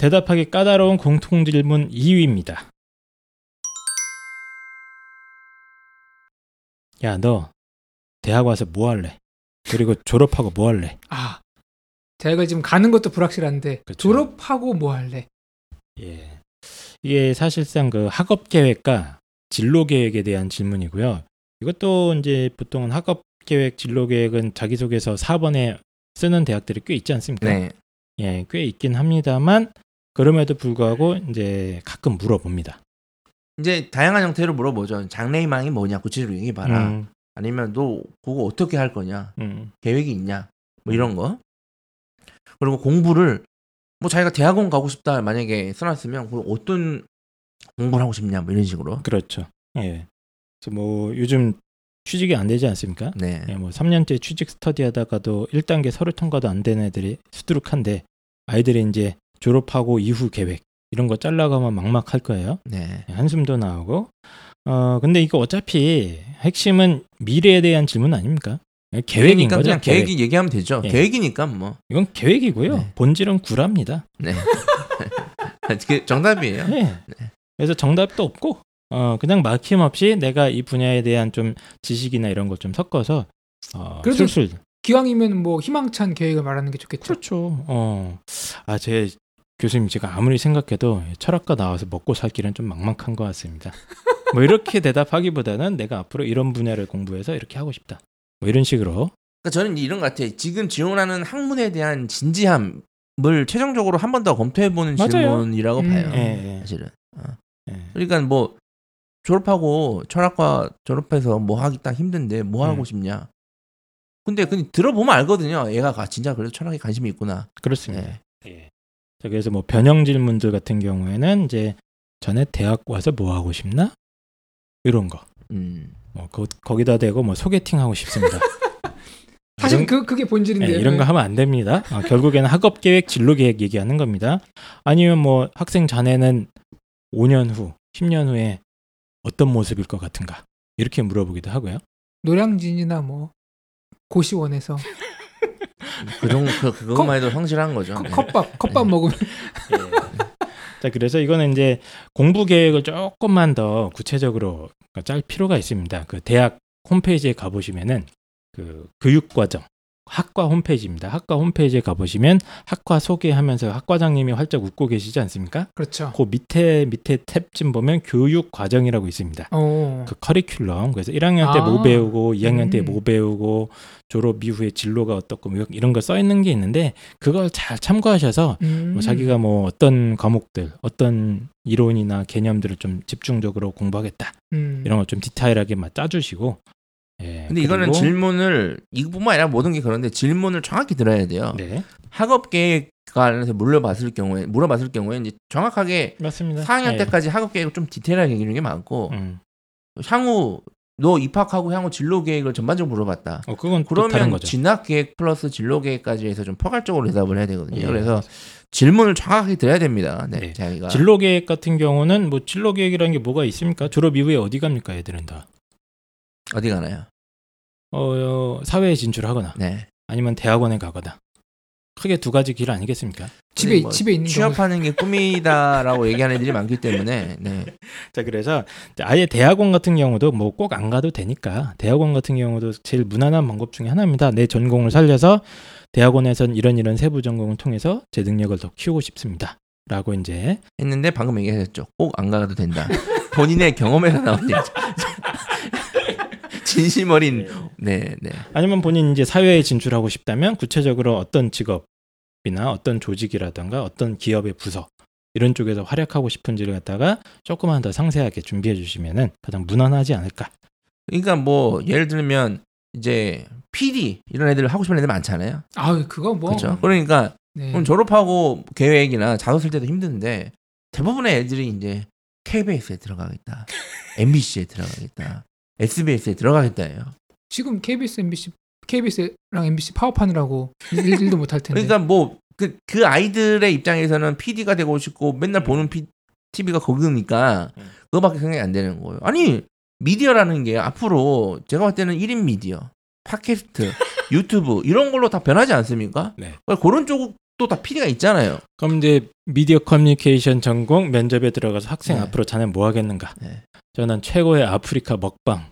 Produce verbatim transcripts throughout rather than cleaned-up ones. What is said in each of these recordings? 대답하기 까다로운 공통질문 이 위입니다. 야, 너 대학 와서 뭐 할래? 그리고 졸업하고 뭐 할래? 아, 대학을 지금 가는 것도 불확실한데 그쵸. 졸업하고 뭐 할래? 예, 이게 사실상 그 학업 계획과 진로 계획에 대한 질문이고요. 이것도 이제 보통은 학업 계획, 진로 계획은 자기소개서 사 번에 쓰는 대학들이 꽤 있지 않습니까? 네. 예, 꽤 있긴 합니다만 그럼에도 불구하고 이제 가끔 물어봅니다. 이제 다양한 형태로 물어보죠. 장래희망이 뭐냐, 구체적으로 얘기해봐라. 음. 아니면 너 그거 어떻게 할 거냐, 음. 계획이 있냐, 뭐 이런 거. 그리고 공부를 뭐 자기가 대학원 가고 싶다 만약에 써놨으면 그럼 어떤 공부를 하고 싶냐, 뭐 이런 식으로. 그렇죠. 예. 그래서 뭐 요즘 취직이 안 되지 않습니까? 네. 예, 뭐 삼 년째 취직 스터디하다가도 일 단계 서류 통과도 안 되는 애들이 수두룩한데 아이들이 이제 졸업하고 이후 계획 이런 거 잘라가면 막막할 거예요. 네. 예, 한숨도 나오고. 어 근데 이거 어차피 핵심은 미래에 대한 질문 아닙니까? 계획인 거죠. 그냥 계획. 계획이 얘기하면 되죠. 예. 계획이니까 뭐. 이건 계획이고요. 네. 본질은 구랍니다. 네. 그게 정답이에요. 네. 네. 그래서 정답도 없고. 어 그냥 막힘없이 내가 이 분야에 대한 좀 지식이나 이런 걸 좀 섞어서 어, 그래도 술술 기왕이면 뭐 희망찬 계획을 말하는 게 좋겠죠. 그렇죠. 어 아 제 교수님 제가 아무리 생각해도 철학과 나와서 먹고 살 길은 좀 막막한 것 같습니다. 뭐 이렇게 대답하기보다는 내가 앞으로 이런 분야를 공부해서 이렇게 하고 싶다. 뭐 이런 식으로. 그러니까 저는 이런 것 같아요. 지금 지원하는 학문에 대한 진지함을 최종적으로 한 번 더 검토해보는 맞아요. 질문이라고 음, 봐요. 예, 예. 사실은. 어. 예. 그러니까 뭐. 졸업하고 철학과 졸업해서 뭐 하기 딱 힘든데 뭐 하고 음. 싶냐. 근데 그냥 들어보면 알거든요. 얘가 진짜 그래도 철학에 관심이 있구나. 그렇습니다. 예. 예. 그래서 뭐 변형 질문들 같은 경우에는 이제 전에 대학 와서 뭐 하고 싶나 이런 거. 음. 뭐 거, 거기다 대고 뭐 소개팅 하고 싶습니다. 사실 그 그게 본질인데요. 예, 이런 거 하면 안 됩니다. 아, 결국에는 학업 계획, 진로 계획 얘기하는 겁니다. 아니면 뭐 학생 자네는 오 년 후, 십 년 후에 어떤 모습일 것 같은가 이렇게 물어보기도 하고요. 노량진이나 뭐 고시원에서 그 정도 그, 그것만 해도 성실한 거죠. 컵, 컵밥 컵밥 먹으면. 예. 자 그래서 이거는 이제 공부 계획을 조금만 더 구체적으로 짤 필요가 있습니다. 그 대학 홈페이지에 가보시면은 그 교육과정 학과 홈페이지입니다. 학과 홈페이지에 가보시면 학과 소개하면서 학과장님이 활짝 웃고 계시지 않습니까? 그렇죠. 그 밑에 밑에 탭쯤 보면 교육 과정이라고 있습니다. 오. 그 커리큘럼. 그래서 일 학년 때 뭐 아. 배우고 이 학년 음. 때 뭐 배우고 졸업 이후에 진로가 어떻고 이런 거 써 있는 게 있는데 그걸 잘 참고하셔서 음. 뭐 자기가 뭐 어떤 과목들, 어떤 이론이나 개념들을 좀 집중적으로 공부하겠다. 음. 이런 걸 좀 디테일하게 막 짜주시고 예, 근데 이거는 질문을 이것뿐만 아니라 모든 게 그런데 질문을 정확히 들어야 돼요. 네. 학업 계획 관련해서 물어봤을 경우에 물어봤을 경우에 이제 정확하게 맞습니다. 사 학년 네. 때까지 학업 계획을 좀 디테일하게 얘기하는 게 많고 음. 향후 너 입학하고 향후 진로 계획을 전반적으로 물어봤다. 어, 그건 그러면 다른 거죠. 진학 계획 플러스 진로 계획까지 해서 좀 포괄적으로 대답을 해야 되거든요. 네. 그래서 질문을 정확하게 드려야 됩니다. 네, 네. 자기가 진로 계획 같은 경우는 뭐 진로 계획이라는 게 뭐가 있습니까? 졸업 이후에 어디 갑니까? 얘들은 다. 어디 가나요? 어, 사회에 진출하거나 네. 아니면 대학원에 가거나 크게 두 가지 길 아니겠습니까? 집에 뭐 집에 있는 취업하는 경우는... 게 꿈이다라고 얘기하는 애들이 많기 때문에 네. 자 그래서 아예 대학원 같은 경우도 뭐 꼭 안 가도 되니까 대학원 같은 경우도 제일 무난한 방법 중에 하나입니다. 내 전공을 살려서 대학원에선 이런 이런 세부 전공을 통해서 제 능력을 더 키우고 싶습니다라고 이제 했는데 방금 얘기하셨죠. 꼭 안 가도 된다. 본인의 경험에서 나온 얘기. 진심 어린 네, 네. 아니면 본인 이제 사회에 진출하고 싶다면 구체적으로 어떤 직업이나 어떤 조직이라든가 어떤 기업의 부서 이런 쪽에서 활약하고 싶은지를 갖다가 조금만 더 상세하게 준비해 주시면은 가장 무난하지 않을까. 그러니까 뭐 예를 들면 이제 피디 이런 애들 하고 싶은 애들 많잖아요. 아, 그거 뭐. 그렇죠. 그러니까 네. 그럼 졸업하고 계획이나 자소 쓸 때도 힘든데 대부분의 애들이 이제 케이비에스에 들어가겠다, 엠비씨에 들어가겠다. 에스비에스에 들어가겠다예요. 지금 케이비에스, 엠비씨, 케이비에스랑 엠비씨 파업하느라고 일도 못할 텐데. 그러니까 뭐 그 그 아이들의 입장에서는 피디가 되고 싶고 맨날 보는 피, 티비가 거기니까 그거밖에 생각이 안 되는 거예요. 아니 미디어라는 게 앞으로 제가 볼 때는 일 인 미디어, 팟캐스트, 유튜브 이런 걸로 다 변하지 않습니까? 네. 그러니까 그런 쪽 또 다 피디가 있잖아요. 그럼 이제 미디어 커뮤니케이션 전공 면접에 들어가서 학생 네. 앞으로 자네 뭐 하겠는가? 네. 저는 최고의 아프리카 먹방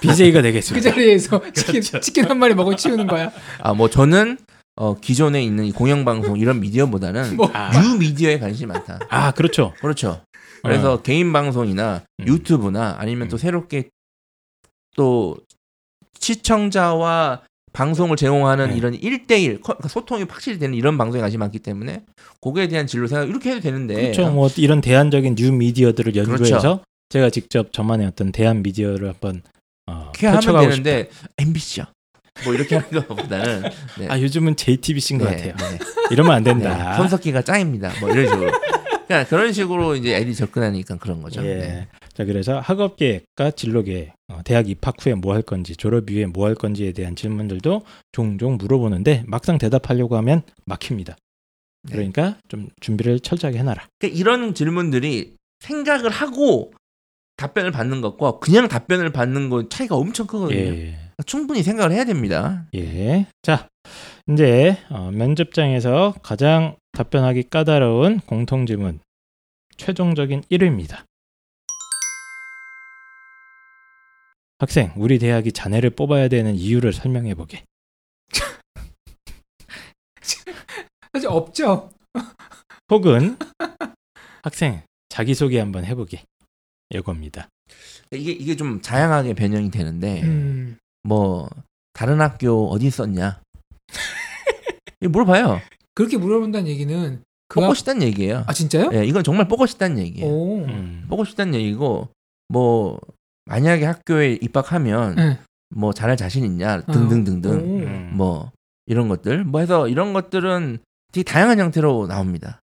비제이가 되겠습니다. 그 자리에서 치킨, 그렇죠. 치킨 한 마리 먹어 치우는 거야. 아, 뭐 저는 어, 기존에 있는 이 공영방송 이런 미디어보다는 뭐. 유 미디어에 관심이 많다. 아, 그렇죠. 그렇죠. 그래서 어. 개인 방송이나 음. 유튜브나 아니면 또 음. 새롭게 또 시청자와 방송을 제공하는 네. 이런 일대일 소통이 확실히 되는 이런 방송에 관심이 많기 때문에 거기에 대한 진로 생각 이렇게 해도 되는데 그렇죠. 뭐 이런 대안적인 뉴 미디어들을 연구해서 그렇죠. 제가 직접 저만의 어떤 대안 미디어를 한번 어, 펼쳐가고 하면 되는데 싶다. 엠비씨야. 뭐 이렇게 하는 것보다는 네. 아 요즘은 제이티비씨인 것 네, 같아요. 네. 이러면 안 된다. 네. 손석희가 짱입니다. 뭐 이런 식으로. 그러니까 그런 식으로 이제 애들이 접근하니까 그런 거죠. 예. 네. 자 그래서 학업 계획과 진로 계획, 어, 대학 입학 후에 뭐 할 건지, 졸업 이후에 뭐 할 건지에 대한 질문들도 종종 물어보는데 막상 대답하려고 하면 막힙니다. 그러니까 네. 좀 준비를 철저하게 해놔라. 그러니까 이런 질문들이 생각을 하고 답변을 받는 것과 그냥 답변을 받는 건 차이가 엄청 크거든요. 예. 충분히 생각을 해야 됩니다. 예. 자, 이제 어, 면접장에서 가장 답변하기 까다로운 공통질문, 최종적인 일 위입니다. 학생, 우리 대학이 자네를 뽑아야 되는 이유를 설명해보게. 사실 없죠. 혹은 학생, 자기소개 한번 해보게. 이겁니다. 이게, 이게 좀 다양하게 변형이 되는데 음. 뭐 다른 학교 어디 있었냐 물어봐요. 그렇게 물어본다는 얘기는 그 뽑고 학... 싶다는 얘기예요. 아 진짜요? 네, 이건 정말 뽑고 싶다는 얘기예요. 음. 뽑고 싶다는 얘기고 뭐 만약에 학교에 입학하면 네. 뭐 잘할 자신 있냐 등등등등 음. 뭐 이런 것들 뭐 해서 이런 것들은 되게 다양한 형태로 나옵니다.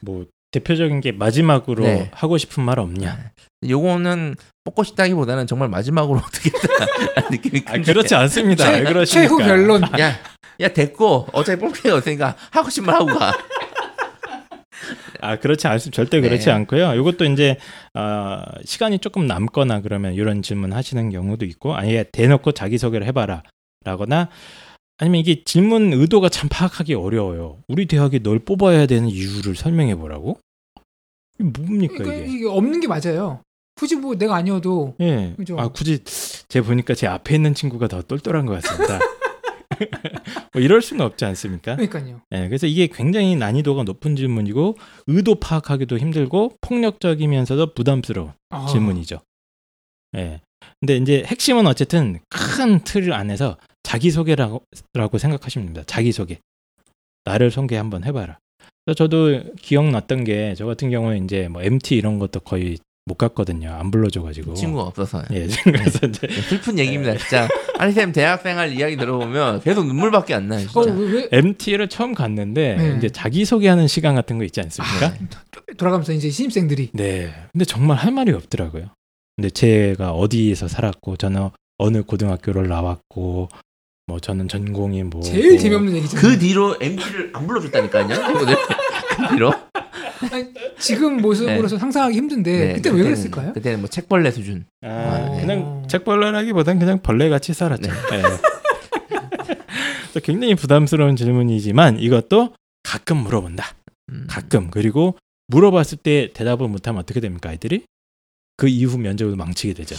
뭐 대표적인 게 마지막으로 네. 하고 싶은 말 없냐? 요거는 뽑고 싶다기보다는 정말 마지막으로 어떻게 했다는 느낌이 아, 그렇지 않습니다. 최, 왜 최후 결론. 야, 야 됐고 어차피 뽑을 게 없으니까 하고 싶은 말 하고 가. 아 그렇지 않습니다. 절대 그렇지 네. 않고요. 이것도 이제 어, 시간이 조금 남거나 그러면 이런 질문 하시는 경우도 있고 아예 대놓고 자기소개를 해봐라 라거나 아니면 이게 질문 의도가 참 파악하기 어려워요. 우리 대학이 널 뽑아야 되는 이유를 설명해 보라고? 이게 뭡니까 그러니까 이게? 이게 없는 게 맞아요. 굳이 뭐 내가 아니어도. 예. 그죠? 아 굳이 제가 보니까 제 앞에 있는 친구가 더 똘똘한 것 같습니다. 뭐 이럴 수는 없지 않습니까? 그러니까요. 예. 그래서 이게 굉장히 난이도가 높은 질문이고 의도 파악하기도 힘들고 폭력적이면서도 부담스러운 아. 질문이죠. 예. 근데 이제 핵심은 어쨌든 큰 틀 안에서. 자기소개라고 라고 생각하시면 됩니다. 자기소개. 나를 소개 한번 해봐라. 그래서 저도 기억났던 게 저 같은 경우에 이제 뭐 엠티 이런 것도 거의 못 갔거든요. 안 불러줘가지고. 친구가 없어서요. 예, 그래서 이제 네, 슬픈 얘기입니다. 진짜. 아니 쌤 대학생활 이야기 들어보면 계속 눈물밖에 안 나요. 진짜. 어, 왜, 왜? 엠티를 처음 갔는데 네. 이제 자기소개하는 시간 같은 거 있지 않습니까? 아, 돌아가면서 이제 신입생들이. 네. 근데 정말 할 말이 없더라고요. 근데 제가 어디에서 살았고 저는 어느 고등학교를 나왔고. 뭐 저는 전공이 뭐 제일 재미없는 얘기죠. 그 뒤로 엠티를 안 불러줬다니까요. 그 뒤로 아니, 지금 모습으로서 네. 상상하기 힘든데 네, 그때 왜 그랬을까요? 그때는 뭐 책벌레 수준. 아, 아, 네. 그냥 책벌레라기보단 그냥 벌레같이 살았죠. 네. 네. 굉장히 부담스러운 질문이지만 이것도 가끔 물어본다. 음. 가끔 그리고 물어봤을 때 대답을 못하면 어떻게 됩니까 아이들이? 그 이후 면접을 망치게 되죠.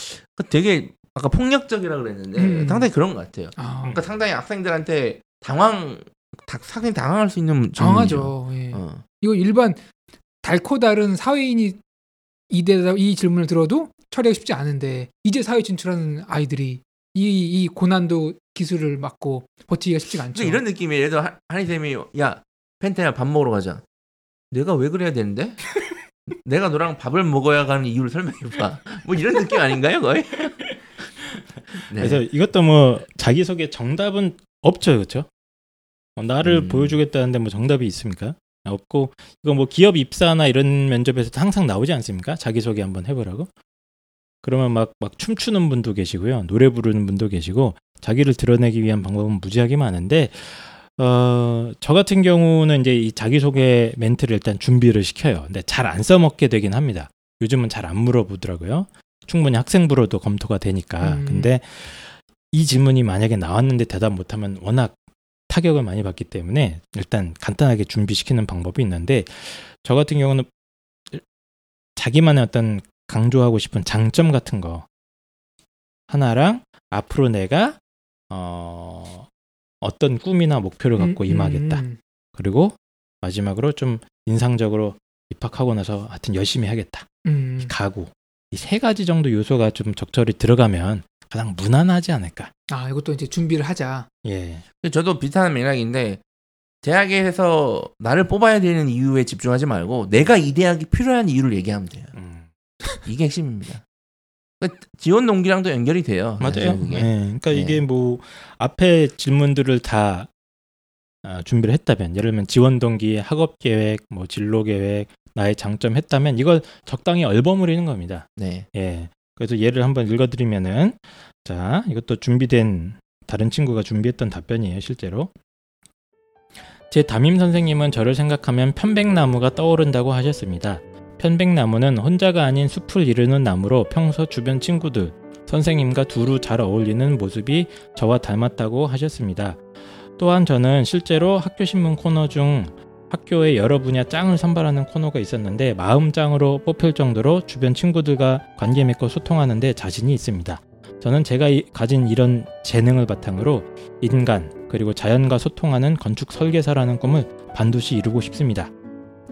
되게 아까 폭력적이라고 그랬는데 음. 상당히 그런 것 같아요. 아. 그러니까 상당히 학생들한테 당황, 다, 상당히 당황할 수 있는 당황하죠. 예. 어. 이거 일반 달코 다른 사회인이 이, 대답, 이 질문을 들어도 처리하기 쉽지 않은데 이제 사회 진출하는 아이들이 이, 이 고난도 기술을 막고 버티기가 쉽지가 않죠. 이런 느낌이에요. 예를 들어 한희 쌤이 야 펜테야 밥 먹으러 가자. 내가 왜 그래야 되는데? 내가 너랑 밥을 먹어야 하는 이유를 설명해봐. 뭐 이런 느낌 아닌가요 거의? 네. 그래서 이것도 뭐 자기소개 정답은 없죠, 그렇죠? 어, 나를 음. 보여주겠다는데 뭐 정답이 있습니까? 없고 이거 뭐 기업 입사나 이런 면접에서도 항상 나오지 않습니까? 자기소개 한번 해보라고. 그러면 막, 막 춤추는 분도 계시고요, 노래 부르는 분도 계시고 자기를 드러내기 위한 방법은 무지하게 많은데 어, 저 같은 경우는 이제 이 자기소개 멘트를 일단 준비를 시켜요. 근데 잘 안 써먹게 되긴 합니다. 요즘은 잘 안 물어보더라고요. 충분히 학생부로도 검토가 되니까. 음. 근데 이 질문이 만약에 나왔는데 대답 못하면 워낙 타격을 많이 받기 때문에 일단 간단하게 준비시키는 방법이 있는데, 저 같은 경우는 자기만의 어떤 강조하고 싶은 장점 같은 거 하나랑 앞으로 내가 어 어떤 꿈이나 목표를 갖고 음, 임하겠다. 음. 그리고 마지막으로 좀 인상적으로 입학하고 나서 하여튼 열심히 하겠다. 음. 이 가구. 이 세 가지 정도 요소가 좀 적절히 들어가면 가장 무난하지 않을까. 아, 이것도 이제 준비를 하자. 예. 저도 비슷한 맥락인데, 대학에서 나를 뽑아야 되는 이유에 집중하지 말고 내가 이 대학이 필요한 이유를 얘기하면 돼요. 음. 이게 핵심입니다. 그러니까 지원 동기랑도 연결이 돼요. 맞아요. 네. 그러니까 네. 이게 뭐 앞에 질문들을 다 어, 준비를 했다면, 예를 들면 지원 동기, 학업 계획, 뭐 진로 계획, 나의 장점 했다면 이걸 적당히 얼버무리는 겁니다. 네. 예. 그래서 예를 한번 읽어드리면은, 자, 이것도 준비된 다른 친구가 준비했던 답변이에요, 실제로. 제 담임 선생님은 저를 생각하면 편백나무가 떠오른다고 하셨습니다. 편백나무는 혼자가 아닌 숲을 이루는 나무로 평소 주변 친구들, 선생님과 두루 잘 어울리는 모습이 저와 닮았다고 하셨습니다. 또한 저는 실제로 학교신문 코너 중 학교의 여러 분야 짱을 선발하는 코너가 있었는데 마음짱으로 뽑힐 정도로 주변 친구들과 관계 맺고 소통하는데 자신이 있습니다. 저는 제가 이, 가진 이런 재능을 바탕으로 인간, 그리고 자연과 소통하는 건축 설계사라는 꿈을 반드시 이루고 싶습니다.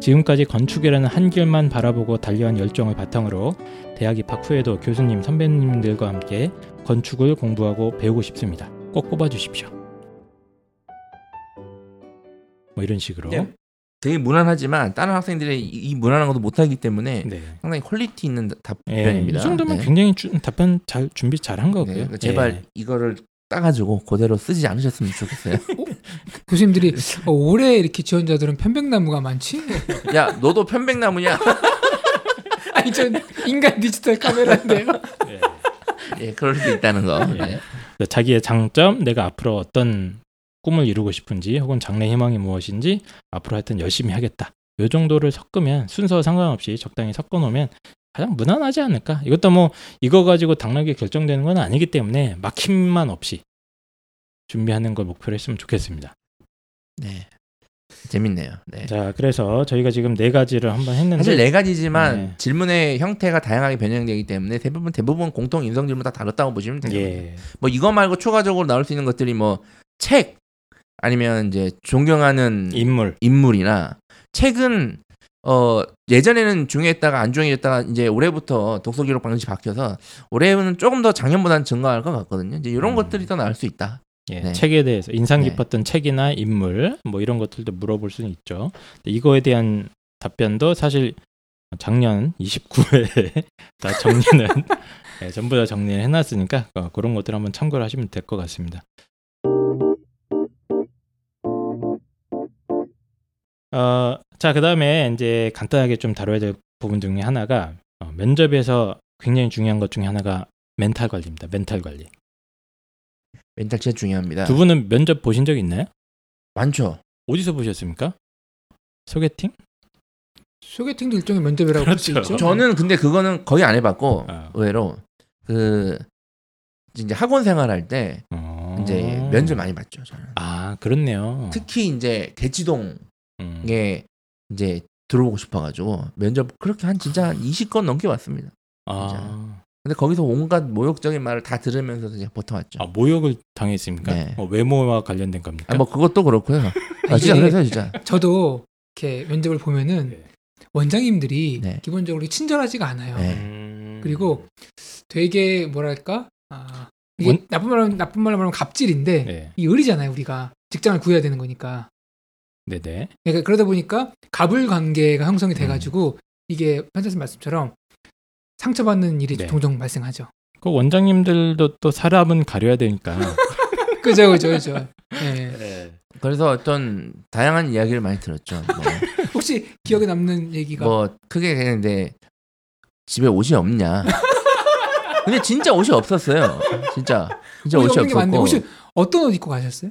지금까지 건축이라는 한 길만 바라보고 달려온 열정을 바탕으로 대학 입학 후에도 교수님, 선배님들과 함께 건축을 공부하고 배우고 싶습니다. 꼭 뽑아주십시오. 뭐 이런 식으로. 네. 되게 무난하지만 다른 학생들이 이 무난한 것도 못하기 때문에 네. 상당히 퀄리티 있는 답변입니다. 네, 이 정도면 네. 굉장히 주, 답변 잘 준비 잘한 거고요. 네, 그러니까 제발 네. 이거를 따가지고 그대로 쓰지 않으셨으면 좋겠어요. 어? 교수님들이 어, 올해 이렇게 지원자들은 편백나무가 많지? 야, 너도 편백나무냐? 아니, 전 인간 디지털 카메라인데요. 예, 네, 그럴 수 있다는 거. 네. 자기의 장점, 내가 앞으로 어떤 꿈을 이루고 싶은지, 혹은 장래 희망이 무엇인지 앞으로 하여튼 열심히 하겠다. 이 정도를 섞으면, 순서와 상관없이 적당히 섞어놓으면 가장 무난하지 않을까. 이것도 뭐 이거 가지고 당락이 결정되는 건 아니기 때문에 막힘만 없이 준비하는 걸 목표로 했으면 좋겠습니다. 네, 재밌네요. 네. 자, 그래서 저희가 지금 네 가지를 한번 했는데, 사실 네 가지지만 네. 질문의 형태가 다양하게 변형되기 때문에 대부분 대부분 공통 인성 질문 다 다뤘다고 보시면 돼요. 예. 뭐 이거 말고 추가적으로 나올 수 있는 것들이 뭐 책, 아니면 이제 존경하는 인물, 인물이나 책은 어 예전에는 중요했다가 안 중요했다가 이제 올해부터 독서 기록 방식이 바뀌어서 올해는 조금 더 작년보다는 증가할 것 같거든요. 이제 이런 음. 것들이 더 나올 수 있다. 예, 네. 책에 대해서 인상 깊었던 네. 책이나 인물 뭐 이런 것들도 물어볼 수는 있죠. 근데 이거에 대한 답변도 사실 작년 이십구 회에 다 정리는 네, 전부 다 정리를 해놨으니까 어, 그런 것들 한번 참고를 하시면 될 것 같습니다. 어, 자, 그 다음에 이제 간단하게 좀 다뤄야 될 부분 중에 하나가 어, 면접에서 굉장히 중요한 것 중에 하나가 멘탈 관리입니다. 멘탈 관리. 멘탈 진짜 중요합니다. 두 분은 면접 보신 적 있나요? 많죠. 어디서 보셨습니까? 소개팅? 소개팅도 일종의 면접이라고 할 수 있죠. 저는 근데 그거는 거의 안 해봤고 어. 의외로 그 이제 학원 생활할 때 어. 이제 면접 많이 봤죠. 저는. 아, 그렇네요. 특히 이제 대치동 음. 게 이제 들어오고 싶어가지고 면접 그렇게 한 진짜 한 이십 건 넘게 왔습니다. 아. 진짜. 근데 거기서 온갖 모욕적인 말을 다 들으면서 그냥 버텨왔죠. 아, 모욕을 당했습니까? 네. 뭐 외모와 관련된 겁니까? 아, 뭐 그것도 그렇고요. 아, 진짜 그래서 진짜. 저도 이렇게 면접을 보면은 네. 원장님들이 네. 기본적으로 친절하지가 않아요. 네. 그리고 되게 뭐랄까 아, 이게 원... 나쁜 말로 나쁜 말로 말하면 갑질인데 네. 이 의리잖아요. 우리가 직장을 구해야 되는 거니까. 네네. 그러니까 그러다 보니까 갑을 관계가 형성이 돼가지고 음. 이게 판사님 말씀처럼 상처받는 일이 네. 종종 발생하죠. 그 원장님들도 또 사람은 가려야 되니까. 그죠, 그죠, 그죠. 네. 네. 그래서 어떤 다양한 이야기를 많이 들었죠. 뭐. 혹시 기억에 남는 얘기가? 뭐 크게 되는데 집에 옷이 없냐. 근데 진짜 옷이 없었어요. 진짜 진짜 옷이, 옷이 없었고. 혹시 어떤 옷 입고 가셨어요?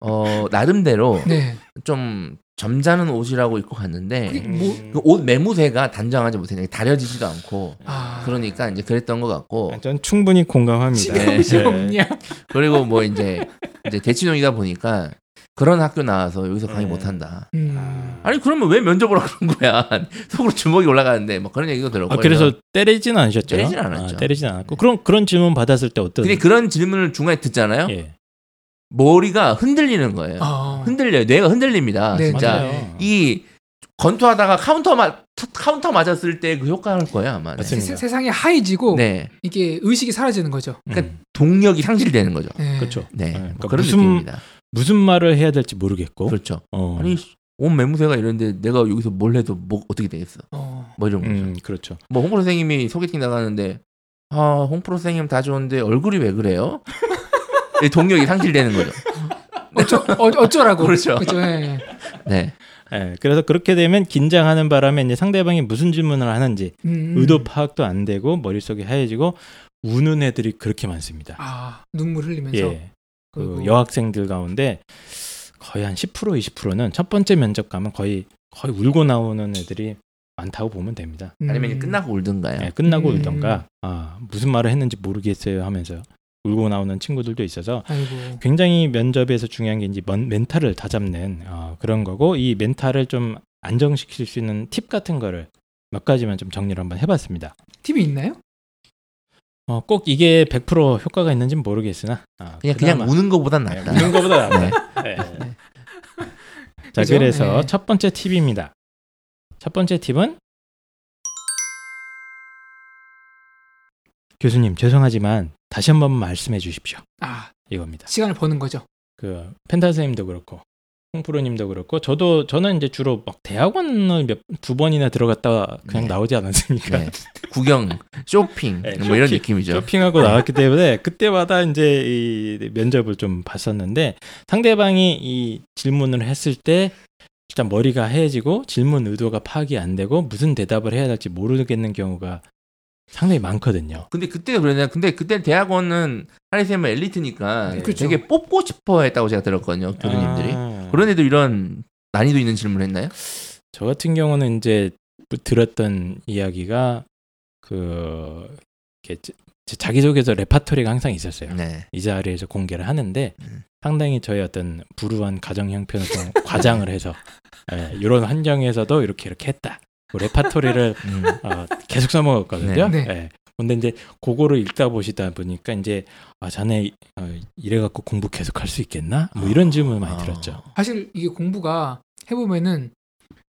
어 나름대로 네. 좀 점잖은 옷이라고 입고 갔는데 뭐... 그 옷 매무새가 단정하지 못했는데 다려지지도 않고 아... 그러니까 이제 그랬던 것 같고 전 충분히 공감합니다. 네. 네. 그리고 뭐 이제, 이제 대치동이다 보니까 그런 학교 나와서 여기서 강의 음. 못한다. 음. 아니 그러면 왜 면접을 하는 거야? 속으로 주먹이 올라가는데 막 그런 얘기가 들었고. 아, 그래서 때리지는 않으셨죠? 때리지는 않았죠. 아, 때리지는 않았고. 네. 그런 그런 질문 받았을 때 어떤? 근데 그런 질문을 중간에 듣잖아요. 예. 머리가 흔들리는 거예요. 아. 흔들려요. 뇌가 흔들립니다. 네, 진짜 맞아요. 이 권투하다가 카운터 맞 카운터 맞았을 때 그 효과할 거예요 아마. 네. 세, 세상이 하얘지고 네. 이게 의식이 사라지는 거죠. 그러니까 음. 동력이 상실되는 거죠. 네. 그렇죠. 네, 네. 그러니까 뭐 그런 무슨, 느낌입니다. 무슨 말을 해야 될지 모르겠고. 그렇죠. 어. 아니 온 매무새가 이런데 내가 여기서 뭘 해도 뭐 어떻게 되겠어? 어. 뭐 이런 거죠. 음, 그렇죠. 뭐 홍프로 선생님이 소개팅 나가는데 아 홍프로 선생님 다 좋은데 얼굴이 왜 그래요? 동력이 상실되는 거죠. 어쩌 어, 어쩌라고. 그렇죠. 그렇죠. 네. 네. 네, 그래서 그렇게 되면 긴장하는 바람에 이제 상대방이 무슨 질문을 하는지 음. 의도 파악도 안 되고 머릿속이 하얘지고 우는 애들이 그렇게 많습니다. 아, 눈물 흘리면서. 예. 그 여학생들 가운데 거의 한 십 퍼센트 이십 퍼센트는 첫 번째 면접 가면 거의 거의 울고 나오는 애들이 많다고 보면 됩니다. 음. 아니면 이제 끝나고 울던가요? 네, 끝나고 음. 울던가. 아, 무슨 말을 했는지 모르겠어요 하면서 울고 나오는 친구들도 있어서 아이고. 굉장히 면접에서 중요한 게 이제 멘탈을 다잡는 어, 그런 거고 이 멘탈을 좀 안정시킬 수 있는 팁 같은 거를 몇 가지만 좀 정리를 한번 해봤습니다. 팁이 있나요? 어, 꼭 이게 백 퍼센트 효과가 있는지는 모르겠으나 아, 그냥, 그냥 우는 거보단 낫다. 네, 우는 거보단 낫다. 네. 네. 네. 자 그죠? 그래서 네. 첫 번째 팁입니다. 첫 번째 팁은 교수님 죄송하지만 다시 한번 말씀해 주십시오. 아 이겁니다. 시간을 버는 거죠. 그 펜타 선생님도 그렇고 홍프로님도 그렇고 저도 저는 이제 주로 막 대학원을 몇 두 번이나 들어갔다 그냥 네. 나오지 않았습니까? 네. 구경, 쇼핑, 네, 쇼핑 뭐 이런 느낌이죠. 쇼핑하고 나왔기 때문에 그때마다 이제 이 면접을 좀 봤었는데 상대방이 이 질문을 했을 때 일단 머리가 하얘지고 질문 의도가 파악이 안 되고 무슨 대답을 해야 할지 모르겠는 경우가 상당히 많거든요. 근데 그때가 그러냐? 근데 그때 대학원은 하리쌤은 엘리트니까 네, 그렇죠. 되게 뽑고 싶어 했다고 제가 들었거든요. 교수님들이. 아... 그런 애도 이런 난이도 있는 질문을 했나요? 저 같은 경우는 이제 들었던 이야기가 그 이렇게 자기소개서 레파토리가 항상 있었어요. 네. 이 자리에서 공개를 하는데 음. 상당히 저의 어떤 불우한 가정 형편을 좀 과장을 해서 네, 이런 환경에서도 이렇게 이렇게 했다. 그 레파토리를 음. 어, 계속 써먹었거든요. 네. 네. 근데 이제 그거를 읽다 보시다 보니까 이제 아 자네 어, 이래갖고 공부 계속 할 수 있겠나? 뭐 이런 질문을 많이 아. 들었죠. 사실 이게 공부가 해보면은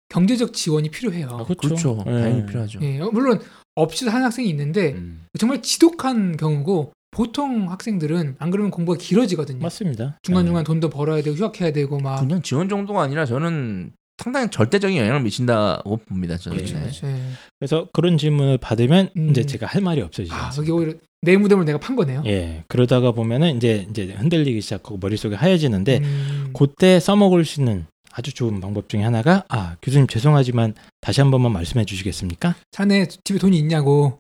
경제적 지원이 필요해요. 아, 그렇죠. 그렇죠. 네. 당연히 필요하죠. 네. 물론 없이도 하는 학생이 있는데 음. 정말 지독한 경우고 보통 학생들은 안 그러면 공부가 길어지거든요. 맞습니다. 중간중간 네. 돈도 벌어야 되고 휴학해야 되고 막. 그냥 지원 정도가 아니라 저는 상당히 절대적인 영향을 미친다고 봅니다. 저는. 그렇죠, 그렇죠. 네. 그래서 그런 질문을 받으면 음. 이제 제가 할 말이 없어지죠. 아, 그게 오히려 내 무덤을 내가 판 거네요. 예, 그러다가 보면은 이제 이제 흔들리기 시작하고 머릿속이 하얘지는데 음. 그때 써먹을 수 있는 아주 좋은 방법 중에 하나가 아 교수님 죄송하지만 다시 한 번만 말씀해 주시겠습니까? 자네 집에 돈이 있냐고.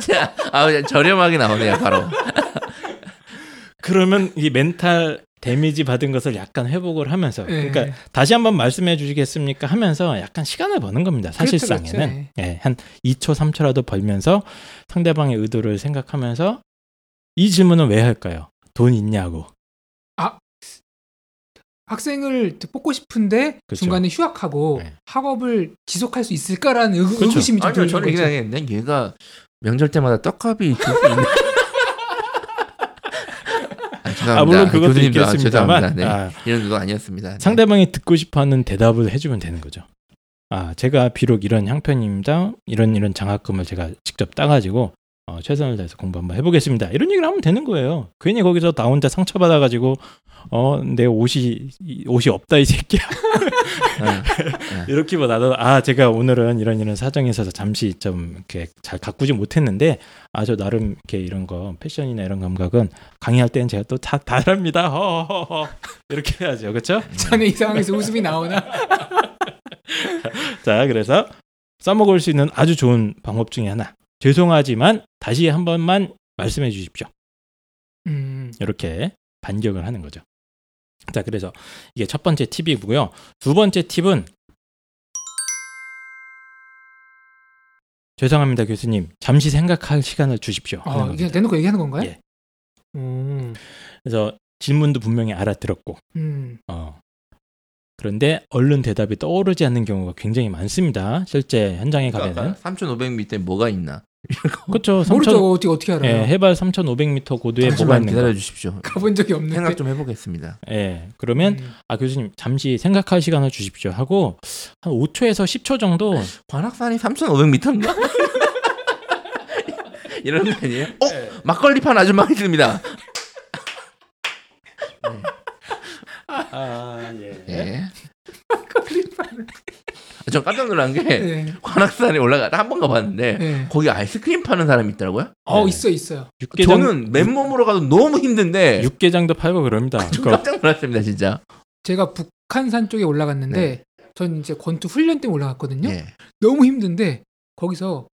자, 아 저렴하게 나오네요 바로. 그러면 이 멘탈 데미지 받은 것을 약간 회복을 하면서 네. 그러니까 다시 한번 말씀해 주시겠습니까 하면서 약간 시간을 버는 겁니다. 사실상에는 그렇죠, 그렇죠. 네, 한 이 초 삼 초라도 벌면서 상대방의 의도를 생각하면서 이 질문은 왜 할까요? 돈 있냐고. 아 학생을 뽑고 싶은데 그렇죠. 중간에 휴학하고 네. 학업을 지속할 수 있을까라는 의구, 그렇죠. 의구심이 좀 들죠. 저는 얘기하는데 얘가 명절 때마다 떡값이 있는. 죄송합니다. 아 물론 그것도 있겠습니다만 아, 네. 아, 이런 것도 아니었습니다. 네. 상대방이 듣고 싶어하는 대답을 해주면 되는 거죠. 아 제가 비록 이런 형편입니다. 이런 이런 장학금을 제가 직접 따가지고 어, 최선을 다해서 공부 한번 해보겠습니다. 이런 얘기를 하면 되는 거예요. 괜히 거기서 나 혼자 상처받아가지고 어 내 옷이 옷이 없다 이 새끼야. 네. 이렇게 뭐 나도 아 제가 오늘은 이런 이런 사정에 있어서 잠시 좀 이렇게 잘 가꾸지 못했는데 아 저 나름 이렇게 이런 거 패션이나 이런 감각은 강의할 때는 제가 또 다 다릅니다. 허허허 이렇게 해야죠, 그렇죠? 자네 이 상황에서 웃음이 나오나? 자 그래서 써먹을 수 있는 아주 좋은 방법 중에 하나. 죄송하지만 다시 한 번만 말씀해 주십시오. 음. 이렇게 반격을 하는 거죠. 자, 그래서 이게 첫 번째 팁이고요. 두 번째 팁은 죄송합니다, 교수님. 잠시 생각할 시간을 주십시오. 아, 이게 내놓고 얘기하는 건가요? 예. 음. 그래서 질문도 분명히 알아들었고 음. 어. 그런데 얼른 대답이 떠오르지 않는 경우가 굉장히 많습니다. 실제 현장에 그러니까 가면은 삼천오백 미터에 뭐가 있나? 그렇죠. 모르죠. 어떻게 어떻게 알아요? 예, 해발 삼천오백 미터 고도에 뭐가 있는가? 기다려 주십시오. 가본 적이 없는데 생각 좀 해보겠습니다. 예, 그러면 음. 아 교수님 잠시 생각할 시간을 주십시오 하고 한 오 초에서 십 초 정도. 관악산이 삼천오백 미터인가? 이런 거 아니에요? 어? 네. 막걸리 판 아줌마 있습니다. 네. 아 예. 예. 막걸리 판. 저 깜짝 놀란 게 네. 관악산에 올라가다 한 번 가봤는데 네. 거기 아이스크림 파는 사람이 있더라고요. 어 네. 있어 있어요. 육개장... 저는 맨몸으로 가도 너무 힘든데 육개장도 팔고 그럽니다. 아, 깜짝 놀랐습니다 진짜. 제가 북한산 쪽에 올라갔는데 네. 전 이제 권투 훈련 때문에 올라갔거든요. 네. 너무 힘든데 거기서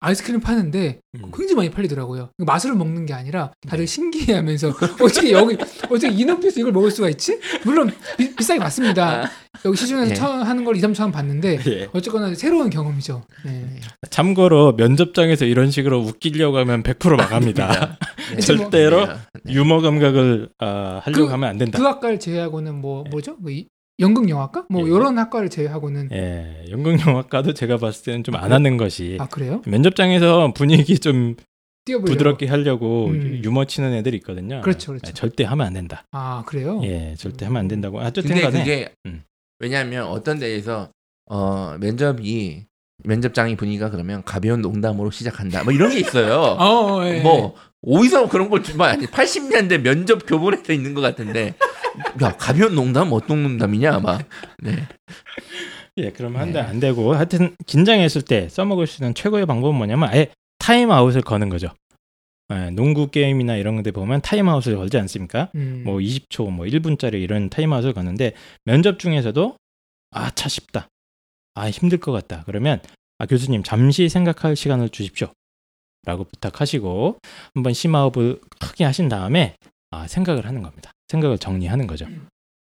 아이스크림 파는데 음. 굉장히 많이 팔리더라고요. 맛을 먹는 게 아니라 다들 네. 신기해하면서 어떻게 여기 어떻게 인원표에서 이걸 먹을 수가 있지? 물론 비, 비싸게 맞습니다. 아. 여기 시중에서 네. 처음 하는 걸 이, 삼천 원 봤는데 네. 어쨌거나 새로운 경험이죠. 네. 참고로 면접장에서 이런 식으로 웃기려고 하면 백 퍼센트 막합니다. 네. 절대로 네. 유머 감각을 어, 하려고 그, 하면 안 된다. 그 학과를 제외하고는 뭐, 네. 뭐죠? 뭐 이, 연극영화과? 뭐 예. 이런 학과를 제외하고는 예, 연극영화과도 제가 봤을 때는 좀 안 하는 것이 아 그래요? 면접장에서 분위기 좀 띄워보려고. 부드럽게 하려고 음. 유머 치는 애들이 있거든요. 그렇죠, 그렇죠. 아, 절대 하면 안 된다. 아 그래요? 예, 절대 하면 안 된다고. 아, 근데 간에. 그게 음. 왜냐하면 어떤 데에서 어, 면접이 면접장이 분위기가 그러면 가벼운 농담으로 시작한다. 뭐 이런 게 있어요. 어, 예. 뭐 어디서 그런 걸 정말 팔십 년대 면접 교본에서 있는 것 같은데. 야 가벼운 농담 어떤 농담이냐 아마 네. 예 그러면 한 대 안 네. 되고 하여튼 긴장했을 때 써먹을 수 있는 최고의 방법은 뭐냐면 아예 타임아웃을 거는 거죠. 예, 농구 게임이나 이런 데 보면 타임아웃을 걸지 않습니까? 음. 뭐 이십 초 뭐 일 분짜리 이런 타임아웃을 거는데 면접 중에서도 아 차쉽다 아 힘들 것 같다 그러면 아 교수님 잠시 생각할 시간을 주십시오 라고 부탁하시고 한번 심아업을 크게 하신 다음에 아, 생각을 하는 겁니다. 생각을 정리하는 거죠.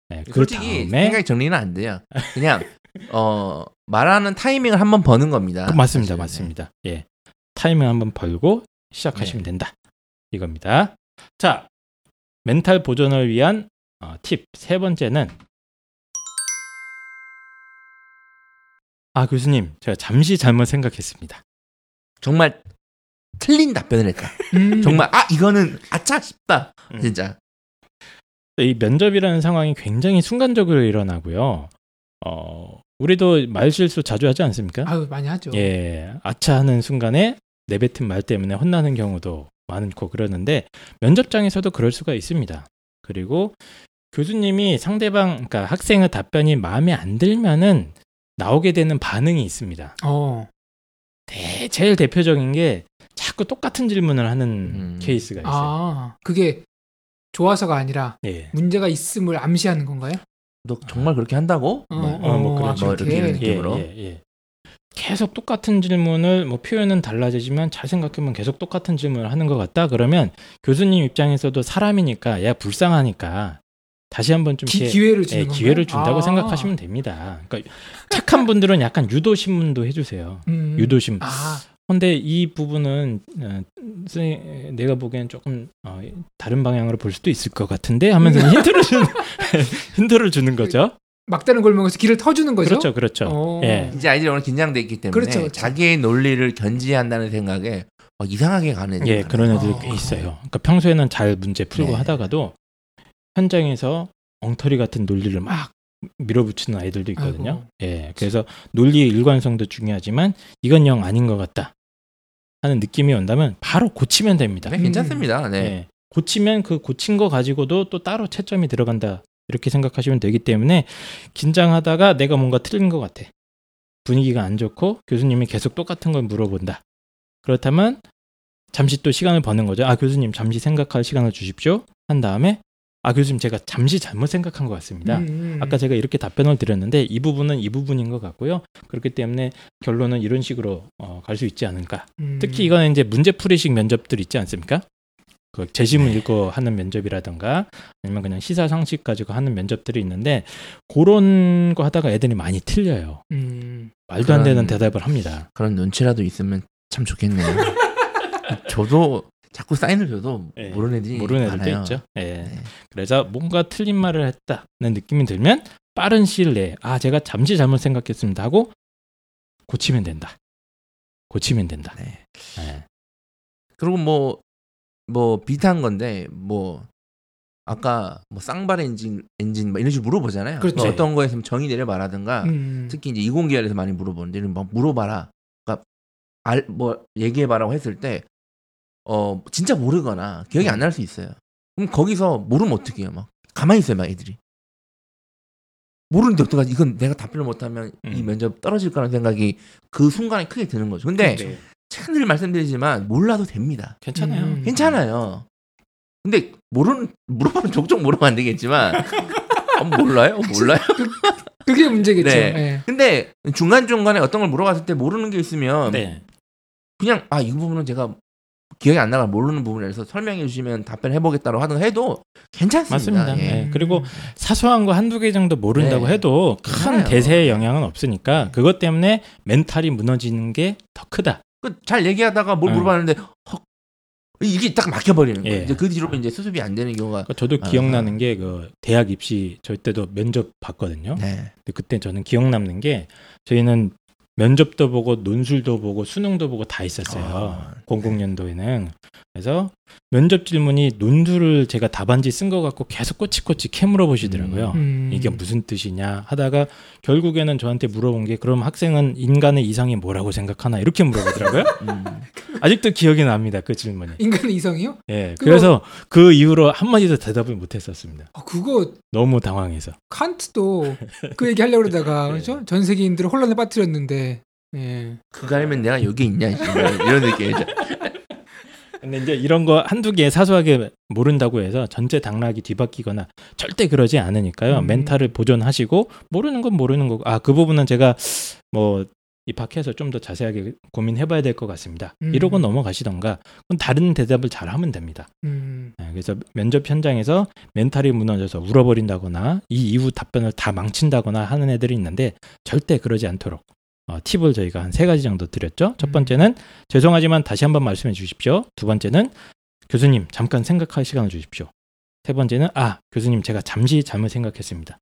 네, 솔직히 다음에... 생각 정리는 안 돼요. 그냥 어, 말하는 타이밍을 한번 버는 겁니다. 그, 맞습니다, 사실은. 맞습니다. 예, 타이밍 한번 벌고 시작하시면 네. 된다. 이겁니다. 자, 멘탈 보존을 위한 어, 팁 세 번째는 아 교수님, 제가 잠시 잘못 생각했습니다. 정말 틀린 답변을 했다. 음. 정말 아 이거는 아차 싶다. 음. 진짜. 이 면접이라는 상황이 굉장히 순간적으로 일어나고요. 어, 우리도 말실수 자주 하지 않습니까? 아유, 많이 하죠. 예, 아차 하는 순간에 내뱉은 말 때문에 혼나는 경우도 많고 그러는데 면접장에서도 그럴 수가 있습니다. 그리고 교수님이 상대방, 그러니까 학생의 답변이 마음에 안 들면은 나오게 되는 반응이 있습니다. 어. 대, 제일 대표적인 게 자꾸 똑같은 질문을 하는 음. 케이스가 있어요. 아, 그게 좋아서가 아니라 예. 문제가 있음을 암시하는 건가요? 너 정말 그렇게 한다고? 어, 뭐, 어, 뭐, 그런, 아, 뭐 이렇게 이런 느낌으로 예, 예, 예. 계속 똑같은 질문을 뭐 표현은 달라지지만 잘 생각해보면 계속 똑같은 질문을 하는 것 같다. 그러면 교수님 입장에서도 사람이니까 야 불쌍하니까 다시 한번 좀 기, 기회를 주는 예, 기회를 준다고 아. 생각하시면 됩니다. 그러니까 착한 분들은 약간 유도신문도 해주세요. 음. 유도신. 아. 근데 이 부분은 내가 보기엔 조금 다른 방향으로 볼 수도 있을 것 같은데 하면서 힌트를 주는, 힌트를 주는 거죠. 막다른 골목에서 길을 터주는 거죠. 그렇죠, 그렇죠. 예. 이제 아이들이 오늘 긴장돼 있기 때문에 그렇죠. 자기의 논리를 견지한다는 생각에 어, 이상하게 가는. 예, 가네. 그런 애들이 꽤 있어요. 그러니까 평소에는 잘 문제 풀고 네. 하다가도 현장에서 엉터리 같은 논리를 막. 밀어붙이는 아이들도 있거든요. 아이고. 예, 그래서 논리의 일관성도 중요하지만 이건 영 아닌 것 같다 하는 느낌이 온다면 바로 고치면 됩니다. 네, 괜찮습니다. 네, 예, 고치면 그 고친 거 가지고도 또 따로 채점이 들어간다 이렇게 생각하시면 되기 때문에 긴장하다가 내가 뭔가 틀린 것 같아. 분위기가 안 좋고 교수님이 계속 똑같은 걸 물어본다. 그렇다면 잠시 또 시간을 버는 거죠. 아 교수님 잠시 생각할 시간을 주십시오. 한 다음에 아 교수님 제가 잠시 잘못 생각한 것 같습니다. 음. 아까 제가 이렇게 답변을 드렸는데 이 부분은 이 부분인 것 같고요. 그렇기 때문에 결론은 이런 식으로 어, 갈 수 있지 않을까. 음. 특히 이거는 이제 문제풀이식 면접들 있지 않습니까? 그 제시문 읽고 하는 면접이라든가 아니면 그냥 시사상식 가지고 하는 면접들이 있는데 그런 거 하다가 애들이 많이 틀려요. 음. 말도 그런, 안 되는 대답을 합니다. 그런 눈치라도 있으면 참 좋겠네요. 저도 자꾸 사인을 줘도 예. 모르는 애들이 모르는 애들도 많아요. 있죠. 예. 네. 그래서 뭔가 틀린 말을 했다는 느낌이 들면 빠른 시일 내에 아 제가 잠시 잘못 생각했습니다 하고 고치면 된다. 고치면 된다. 네. 네. 그리고 뭐 뭐 비슷한 건데 뭐 아까 뭐 쌍발 엔진 엔진 막 이런 식으로 물어보잖아요. 그렇죠. 어떤 거에서 정의 내려봐라든가 음. 특히 이제 이공계열에서 많이 물어보는데 이런 막 물어봐라. 그러니까 알 뭐 얘기해봐라고 했을 때 어 진짜 모르거나 기억이 음. 안 날 수 있어요. 그럼 거기서 모르면 어떡해요? 막 가만히 있어요, 막 애들이. 모르는데 어떡하지? 이건 내가 답변을 못하면 음. 이 면접 떨어질 거라는 생각이 그 순간에 크게 드는 거죠. 근데 그렇죠. 늘 말씀드리지만 몰라도 됩니다. 괜찮아요. 음. 괜찮아요. 근데 모르는 물어보면 족족 모르면 안 되겠지만 아, 몰라요? 몰라요? 그게 문제겠죠. 네. 네. 근데 중간중간에 어떤 걸 물어봤을 때 모르는 게 있으면 네. 그냥 아, 이 부분은 제가 기억이 안 나가 모르는 부분에 대해서 설명해 주시면 답변해 보겠다고 하든 해도 괜찮습니다. 맞습니다. 예. 네. 그리고 사소한 거 한두 개 정도 모른다고 네. 해도 큰 대세의 영향은 없으니까 그것 때문에 멘탈이 무너지는 게 더 크다. 그 잘 얘기하다가 뭘 네. 물어봤는데 헉 이게 딱 막혀버리는 거예요. 예. 이제 그 뒤로 이제 수습이 안 되는 경우가. 그러니까 저도 기억나는 아, 게 그 대학 입시 저희 때도 면접 봤거든요. 네. 근데 그때 저는 기억 남는 게 저희는 면접도 보고 논술도 보고 수능도 보고 다 있었어요. 아, 공공년도에는. 그래서 면접 질문이 논술을 제가 답안지 쓴 거 같고 계속 꼬치꼬치 캐물어 보시더라고요. 음. 이게 무슨 뜻이냐 하다가 결국에는 저한테 물어본 게 그럼 학생은 인간의 이상이 뭐라고 생각하나 이렇게 물어보더라고요. 음. 아직도 기억이 납니다. 그 질문이. 인간의 이상이요? 예. 그거... 그래서 그 이후로 한마디도 대답을 못 했었습니다. 아, 그거 너무 당황해서. 칸트도 그 얘기 하려고 그러다가 네. 그렇죠? 전 세계인들을 혼란에 빠뜨렸는데. 예. 그거 알면 내가 여기 있냐 이런 느낌이죠. 근데 이제 이런 거 한두 개 사소하게 모른다고 해서 전체 당락이 뒤바뀌거나 절대 그러지 않으니까요. 음. 멘탈을 보존하시고 모르는 건 모르는 거고 아, 그 부분은 제가 뭐 이 밖에서 좀 더 자세하게 고민해봐야 될 것 같습니다. 음. 이러고 넘어가시던가 그건 다른 대답을 잘하면 됩니다. 음. 네, 그래서 면접 현장에서 멘탈이 무너져서 울어버린다거나 이 이후 답변을 다 망친다거나 하는 애들이 있는데 절대 그러지 않도록 어, 팁을 저희가 한 세 가지 정도 드렸죠. 첫 번째는 죄송하지만 다시 한번 말씀해 주십시오. 두 번째는 교수님 잠깐 생각할 시간을 주십시오. 세 번째는 아 교수님 제가 잠시 잘못 생각했습니다.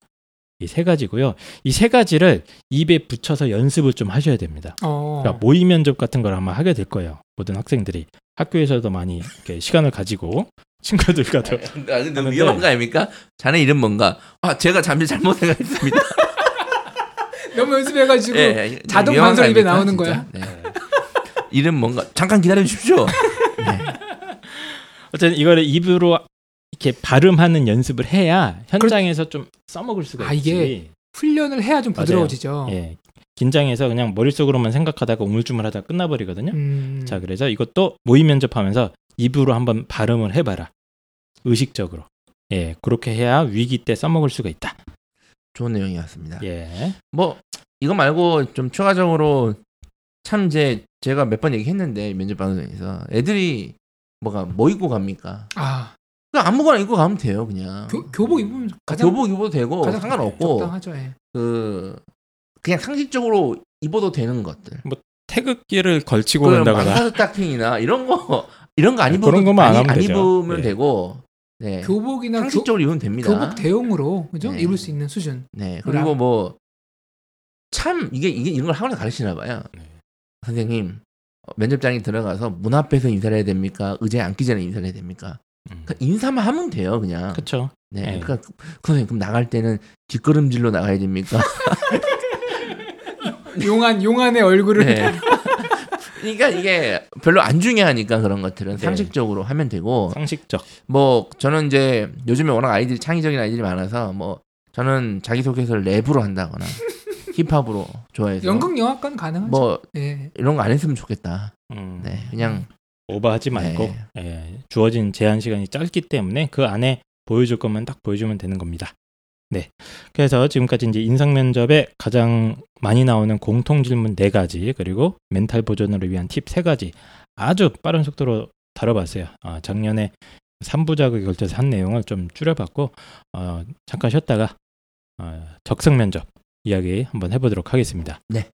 이 세 가지고요. 이 세 가지를 입에 붙여서 연습을 좀 하셔야 됩니다. 그러니까 모의 면접 같은 걸 아마 하게 될 거예요. 모든 학생들이 학교에서도 많이 이렇게 시간을 가지고 친구들과도 아, 근데 위험한 거 아닙니까? 자네 이름 뭔가? 아 제가 잠시 잘못 생각했습니다. 너무 연습해가지고 네, 자동 반성 입에 나오는 거야. 네. 이름 뭔가 잠깐 기다려 주십시오. 네. 어쨌든 이거를 입으로 이렇게 발음하는 연습을 해야 현장에서 그렇... 좀 써먹을 수가 아, 있지. 이게 훈련을 해야 좀 부드러워지죠. 예. 긴장해서 그냥 머릿속으로만 생각하다가 우물쭈물하다가 끝나버리거든요. 음... 자 그래서 이것도 모의 면접하면서 입으로 한번 발음을 해봐라. 의식적으로. 예, 그렇게 해야 위기 때 써먹을 수가 있다. 좋은 내용이었습니다. 예. 뭐 이거 말고 좀 추가적으로 참 이제 제가 몇 번 얘기했는데 면접 방송에서 애들이 뭐가 뭐 입고 갑니까? 아, 그 아무거나 입고 가면 돼요, 그냥. 교, 교복 입으면 가장 교복 입어도 되고 가장 상관없고 적당하죠, 예. 그 그냥 상식적으로 입어도 되는 것들. 뭐 태극기를 걸치고 온다거나 마사드 탁핑이나 이런 거 이런 거 안 입어도 그런 거만 안, 안, 안 입으면 예. 되고. 네. 교복이나 상식적으로 교, 입으면 됩니다. 교복 대용으로 그죠? 네. 입을 수 있는 수준. 네. 그리고 뭐 참 이게 이게 이런 걸 학원에 가르치나 봐요. 네. 선생님 면접장에 들어가서 문 앞에서 인사를 해야 됩니까? 의자에 앉기 전에 인사를 해야 됩니까? 음. 그러니까 인사만 하면 돼요, 그냥. 그렇죠. 네. 네. 그러니까 그, 선생님 그럼 나갈 때는 뒷걸음질로 나가야 됩니까? 용한 용한의 얼굴을. 네. 그러니까 이게 별로 안 중요하니까 그런 것들은 네. 상식적으로 하면 되고 상식적 뭐 저는 이제 요즘에 워낙 아이들이 창의적인 아이들이 많아서 뭐 저는 자기소개서를 랩으로 한다거나 힙합으로 좋아해서 연극영화관 가능하죠. 뭐 네. 이런 거 안 했으면 좋겠다. 음. 네, 그냥 오버하지 말고 네. 네. 주어진 제한 시간이 짧기 때문에 그 안에 보여줄 것만 딱 보여주면 되는 겁니다. 네. 그래서 지금까지 이제 인상 면접에 가장 많이 나오는 공통 질문 네 가지 그리고 멘탈 보존을 위한 팁 세 가지 아주 빠른 속도로 다뤄봤어요. 어, 작년에 삼 부작에 걸쳐서 한 내용을 좀 줄여봤고 어, 잠깐 쉬었다가 어, 적성 면접 이야기 한번 해보도록 하겠습니다. 네.